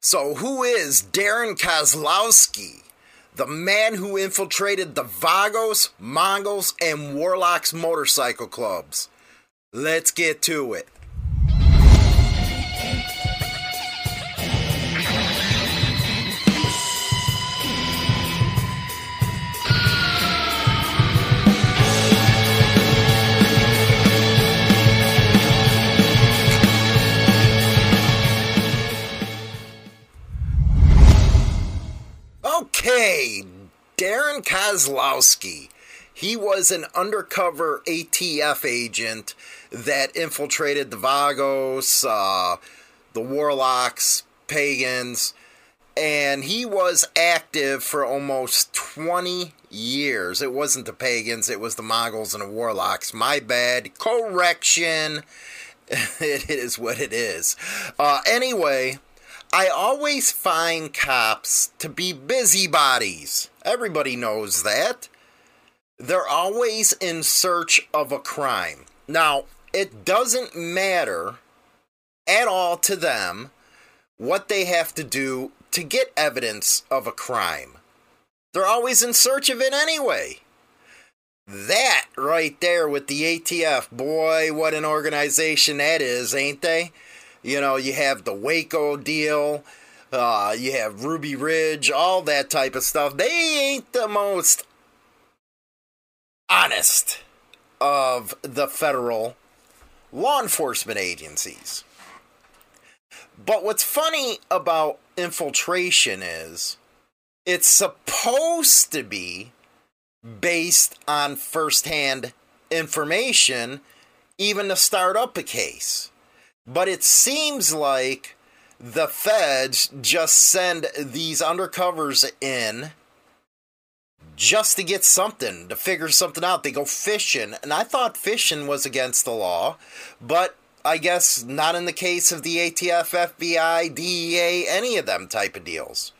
So who is Darren Kozlowski, the man who infiltrated the Vagos, Mongols, and Warlocks motorcycle clubs? Let's get to it. Okay, Darren Kozlowski. He was an undercover ATF agent that infiltrated the Vagos, the Warlocks, Pagans, and he was active for almost 20 years. It wasn't the Pagans, it was the Mongols and the Warlocks. My bad. Correction. It is what it is. Anyway, I always find cops to be busybodies. Everybody knows that. They're always in search of a crime. Now, it doesn't matter at all to them what they have to do to get evidence of a crime. They're always in search of it anyway. That right there with the ATF, boy, what an organization that is, ain't they? You know, you have the Waco deal, you have Ruby Ridge, all that type of stuff. They ain't the most honest of the federal law enforcement agencies. But what's funny about infiltration is it's supposed to be based on firsthand information, even to start up a case. But it seems like the feds just send these undercovers in just to get something, to figure something out. They go fishing, and I thought fishing was against the law, but I guess not in the case of the ATF, FBI, DEA, any of them type of deals.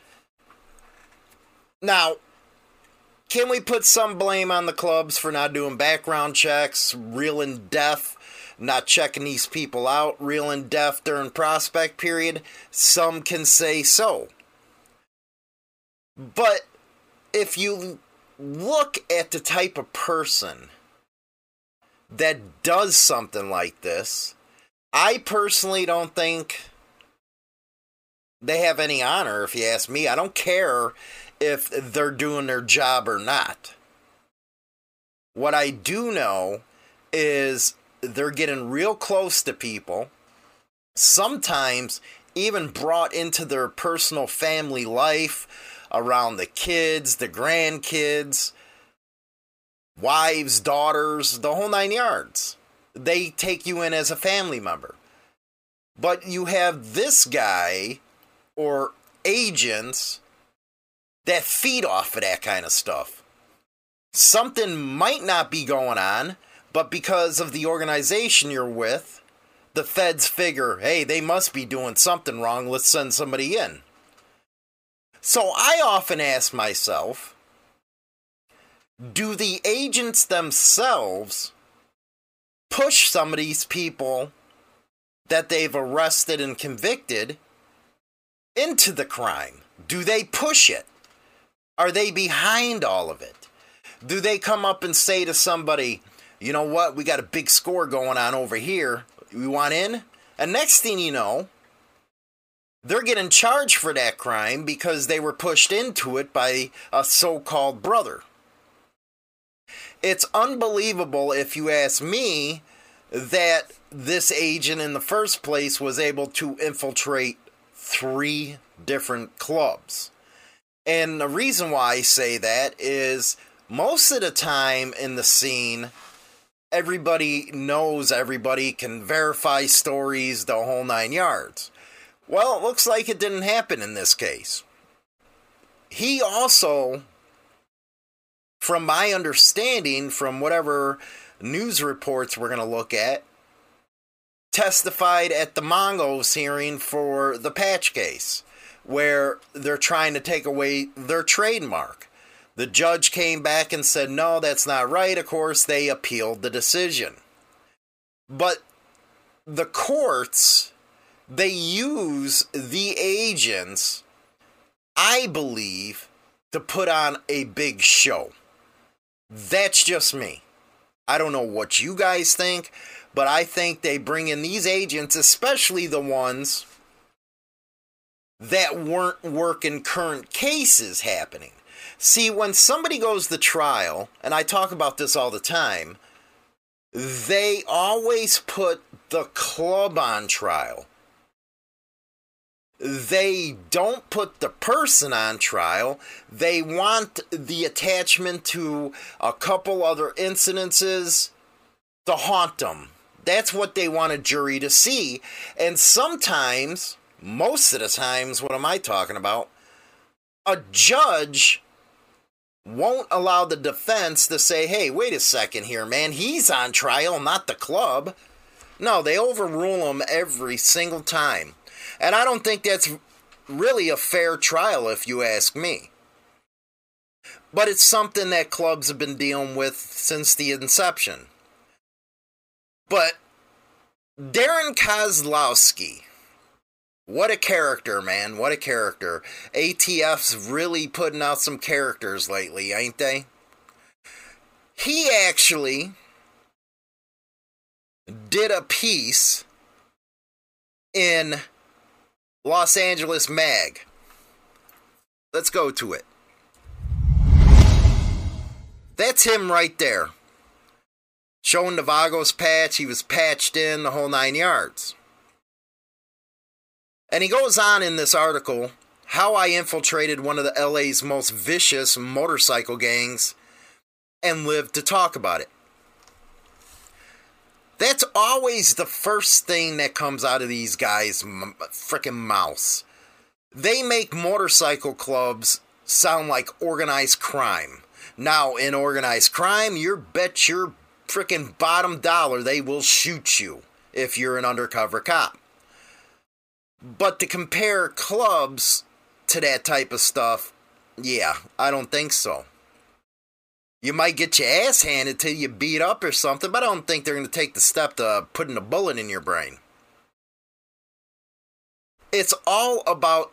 Now, can we put some blame on the clubs for not doing background checks, reeling death? Not checking these people out, real and deaf during prospect period. Some can say so. But if you look at the type of person that does something like this, I personally don't think they have any honor, if you ask me. I don't care if they're doing their job or not. What I do know is they're getting real close to people, sometimes even brought into their personal family life around the kids, the grandkids, wives, daughters, the whole nine yards. They take you in as a family member. But you have this guy or agents that feed off of that kind of stuff. Something might not be going on, but because of the organization you're with, the feds figure, hey, they must be doing something wrong. Let's send somebody in. So I often ask myself, do the agents themselves push some of these people that they've arrested and convicted into the crime? Do they push it? Are they behind all of it? Do they come up and say to somebody, you know what, we got a big score going on over here, we want in? And next thing you know, they're getting charged for that crime because they were pushed into it by a so-called brother. It's unbelievable, if you ask me, that this agent in the first place was able to infiltrate 3 different clubs. And the reason why I say that is most of the time in the scene, everybody knows everybody, can verify stories, the whole nine yards. Well, it looks like it didn't happen in this case. he also, from my understanding, from whatever news reports we're going to look at, testified at the Mongols hearing for the patch case, where they're trying to take away their trademark. The judge came back and said, no, that's not right. Of course, they appealed the decision. But the courts, they use the agents, I believe, to put on a big show. That's just me. I don't know what you guys think, but I think they bring in these agents, especially the ones that weren't working current cases happening. See, when somebody goes to trial, and I talk about this all the time, they always put the club on trial. They don't put the person on trial. They want the attachment to a couple other incidences to haunt them. That's what they want a jury to see. And sometimes, most of the times, what am I talking about? A judge won't allow the defense to say, hey, wait a second here, man. He's on trial, not the club. No, they overrule him every single time. And I don't think that's really a fair trial, if you ask me. But it's something that clubs have been dealing with since the inception. But Darren Kozlowski, what a character, man. What a character. ATF's really putting out some characters lately, ain't they? He actually did a piece in Los Angeles Mag. Let's go to it. That's him right there. Showing the Vagos patch. He was patched in, the whole 9 yards. And he goes on in this article, how I infiltrated one of the LA's most vicious motorcycle gangs and lived to talk about it. That's always the first thing that comes out of these guys' freaking mouths. They make motorcycle clubs sound like organized crime. Now, in organized crime, you bet your freaking bottom dollar they will shoot you if you're an undercover cop. But to compare clubs to that type of stuff, yeah, I don't think so. You might get your ass handed till you beat up or something, but I don't think they're going to take the step to putting a bullet in your brain. It's all about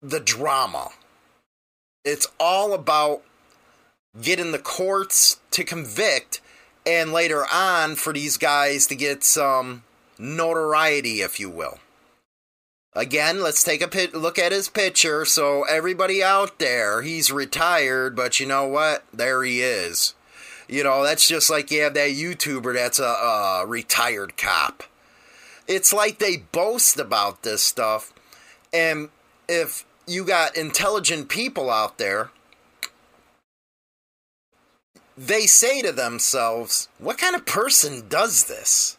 the drama. It's all about getting the courts to convict and later on for these guys to get some notoriety, if you will. Again, let's take a look at his picture. So everybody out there, he's retired, but you know what? There he is. You know, that's just like you have that YouTuber that's a retired cop. It's like they boast about this stuff. And if you got intelligent people out there, they say to themselves, what kind of person does this?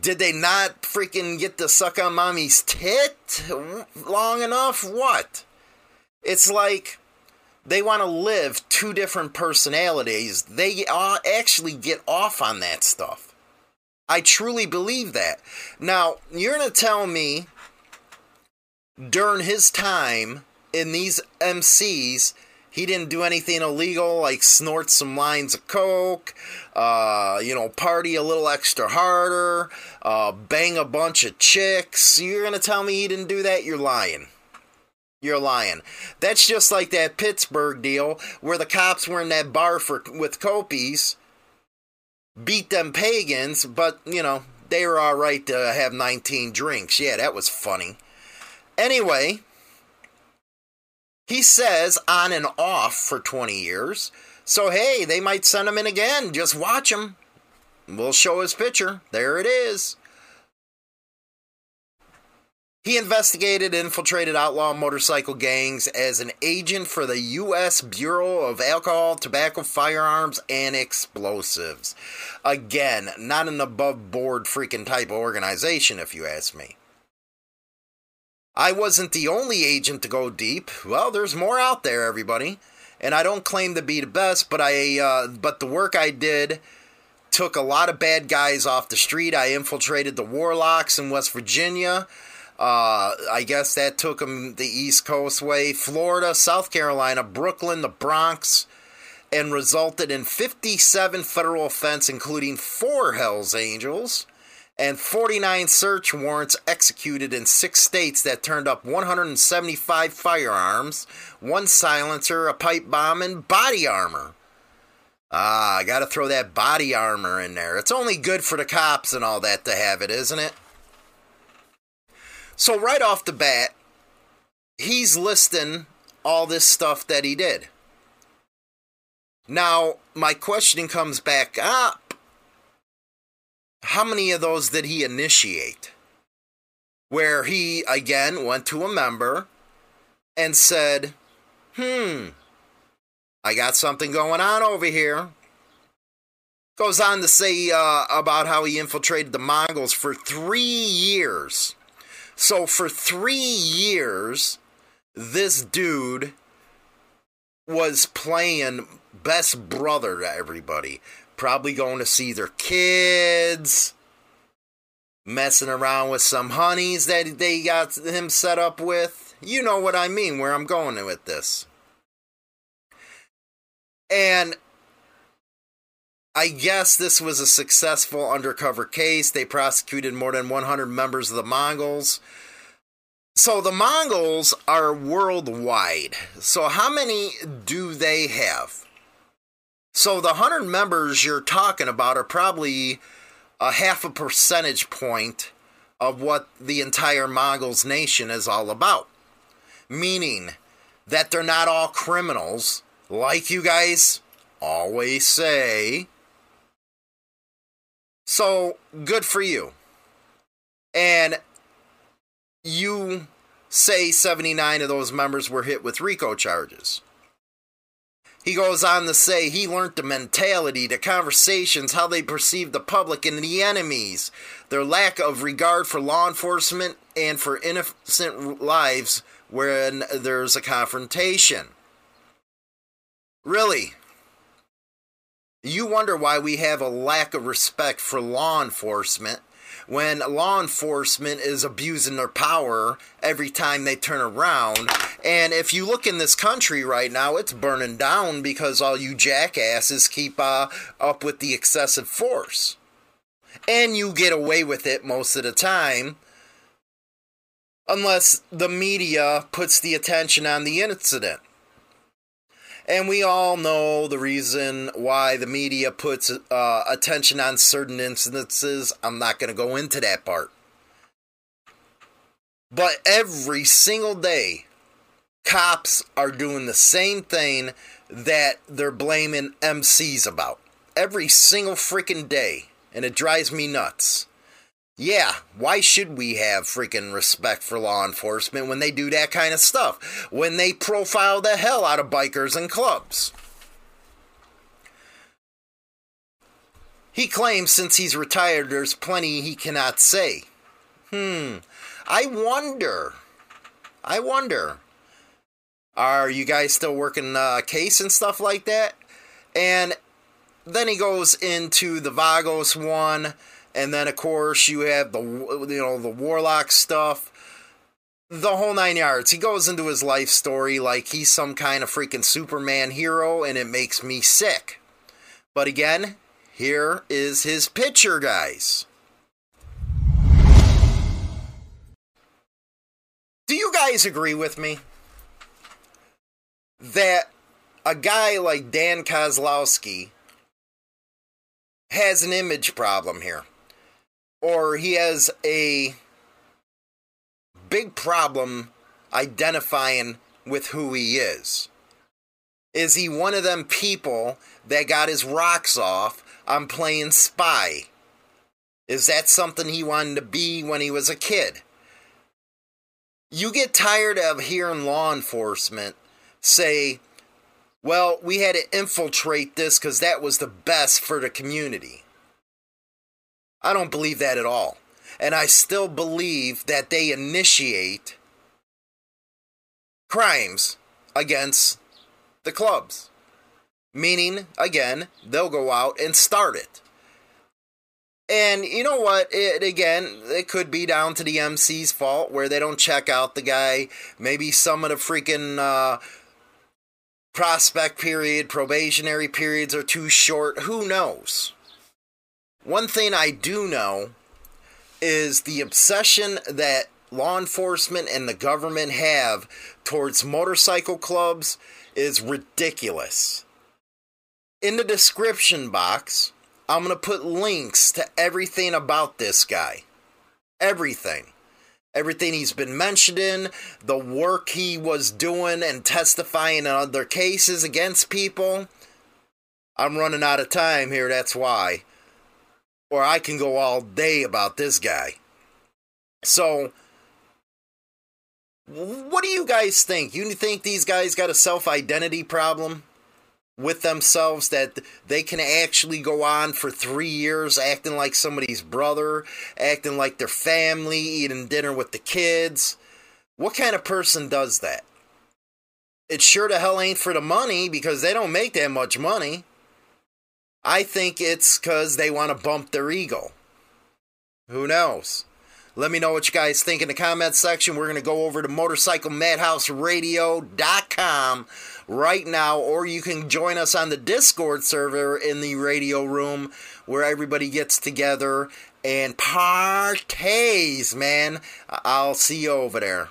Did they not freaking get to suck on mommy's tit long enough? What? It's like they want to live two different personalities. They actually get off on that stuff. I truly believe that. Now, you're going to tell me during his time in these MCs, he didn't do anything illegal, like snort some lines of coke, party a little extra harder, bang a bunch of chicks. You're going to tell me he didn't do that? You're lying. You're lying. That's just like that Pittsburgh deal where the cops were in that bar with copies, beat them Pagans, but, they were all right to have 19 drinks. Yeah, that was funny. Anyway, he says on and off for 20 years. So, hey, they might send him in again. Just watch him. We'll show his picture. There it is. He investigated and infiltrated outlaw motorcycle gangs as an agent for the U.S. Bureau of Alcohol, Tobacco, Firearms, and Explosives. Again, not an above-board freaking type of organization, if you ask me. I wasn't the only agent to go deep. Well, there's more out there, everybody. And I don't claim to be the best, but I the work I did took a lot of bad guys off the street. I infiltrated the Warlocks in West Virginia. I guess that took them the East Coast way. Florida, South Carolina, Brooklyn, the Bronx, and resulted in 57 federal offense, including 4 Hells Angels, and 49 search warrants executed in 6 states that turned up 175 firearms, 1 silencer, a pipe bomb, and body armor. Ah, I gotta throw that body armor in there. It's only good for the cops and all that to have it, isn't it? So right off the bat, he's listing all this stuff that he did. Now, my question comes back up. How many of those did he initiate? Where he, again, went to a member and said, I got something going on over here. Goes on to say about how he infiltrated the Mongols for 3 years. So for 3 years, this dude was playing best brother to everybody. Probably going to see their kids, messing around with some honeys that they got him set up with. You know what I mean, where I'm going with this. And I guess this was a successful undercover case. They prosecuted more than 100 members of the Mongols. So the Mongols are worldwide. So how many do they have? So the 100 members you're talking about are probably 0.5% of what the entire Mongols nation is all about. Meaning that they're not all criminals. Like you guys always say. So, good for you. And you say 79 of those members were hit with RICO charges. He goes on to say he learned the mentality, the conversations, how they perceive the public and the enemies, their lack of regard for law enforcement and for innocent lives when there's a confrontation. Really, you wonder why we have a lack of respect for law enforcement when law enforcement is abusing their power every time they turn around. And if you look in this country right now, it's burning down because all you jackasses keep up with the excessive force. And you get away with it most of the time unless the media puts the attention on the incident. And we all know the reason why the media puts attention on certain incidences. I'm not going to go into that part. But every single day, cops are doing the same thing that they're blaming MCs about. Every single freaking day. And it drives me nuts. Yeah, why should we have freaking respect for law enforcement when they do that kind of stuff? When they profile the hell out of bikers and clubs? He claims since he's retired, there's plenty he cannot say. I wonder. Are you guys still working a case and stuff like that? And then he goes into the Vagos one. And then, of course, you have the Warlock stuff. The whole 9 yards. He goes into his life story like he's some kind of freaking Superman hero, and it makes me sick. But again, here is his picture, guys. Do you guys agree with me that a guy like Darren Kozlowski has an image problem here? Or he has a big problem identifying with who he is. Is he one of them people that got his rocks off on playing spy? Is that something he wanted to be when he was a kid? You get tired of hearing law enforcement say, well, we had to infiltrate this because that was the best for the community. I don't believe that at all. And I still believe that they initiate crimes against the clubs. Meaning, again, they'll go out and start it. And you know what? It could be down to the MC's fault where they don't check out the guy. Maybe some of the freaking prospect period, probationary periods are too short. Who knows? One thing I do know is the obsession that law enforcement and the government have towards motorcycle clubs is ridiculous. In the description box, I'm going to put links to everything about this guy. Everything. Everything he's been mentioned in, the work he was doing and testifying in other cases against people. I'm running out of time here, that's why. Or I can go all day about this guy. So, what do you guys think? You think these guys got a self-identity problem with themselves that they can actually go on for 3 years acting like somebody's brother, acting like their family, eating dinner with the kids? What kind of person does that? It sure the hell ain't for the money, because they don't make that much money. I think it's because they want to bump their ego. Who knows? Let me know what you guys think in the comments section. We're going to go over to MotorcycleMadHouseRadio.com right now, or you can join us on the Discord server in the radio room where everybody gets together and parties, man. I'll see you over there.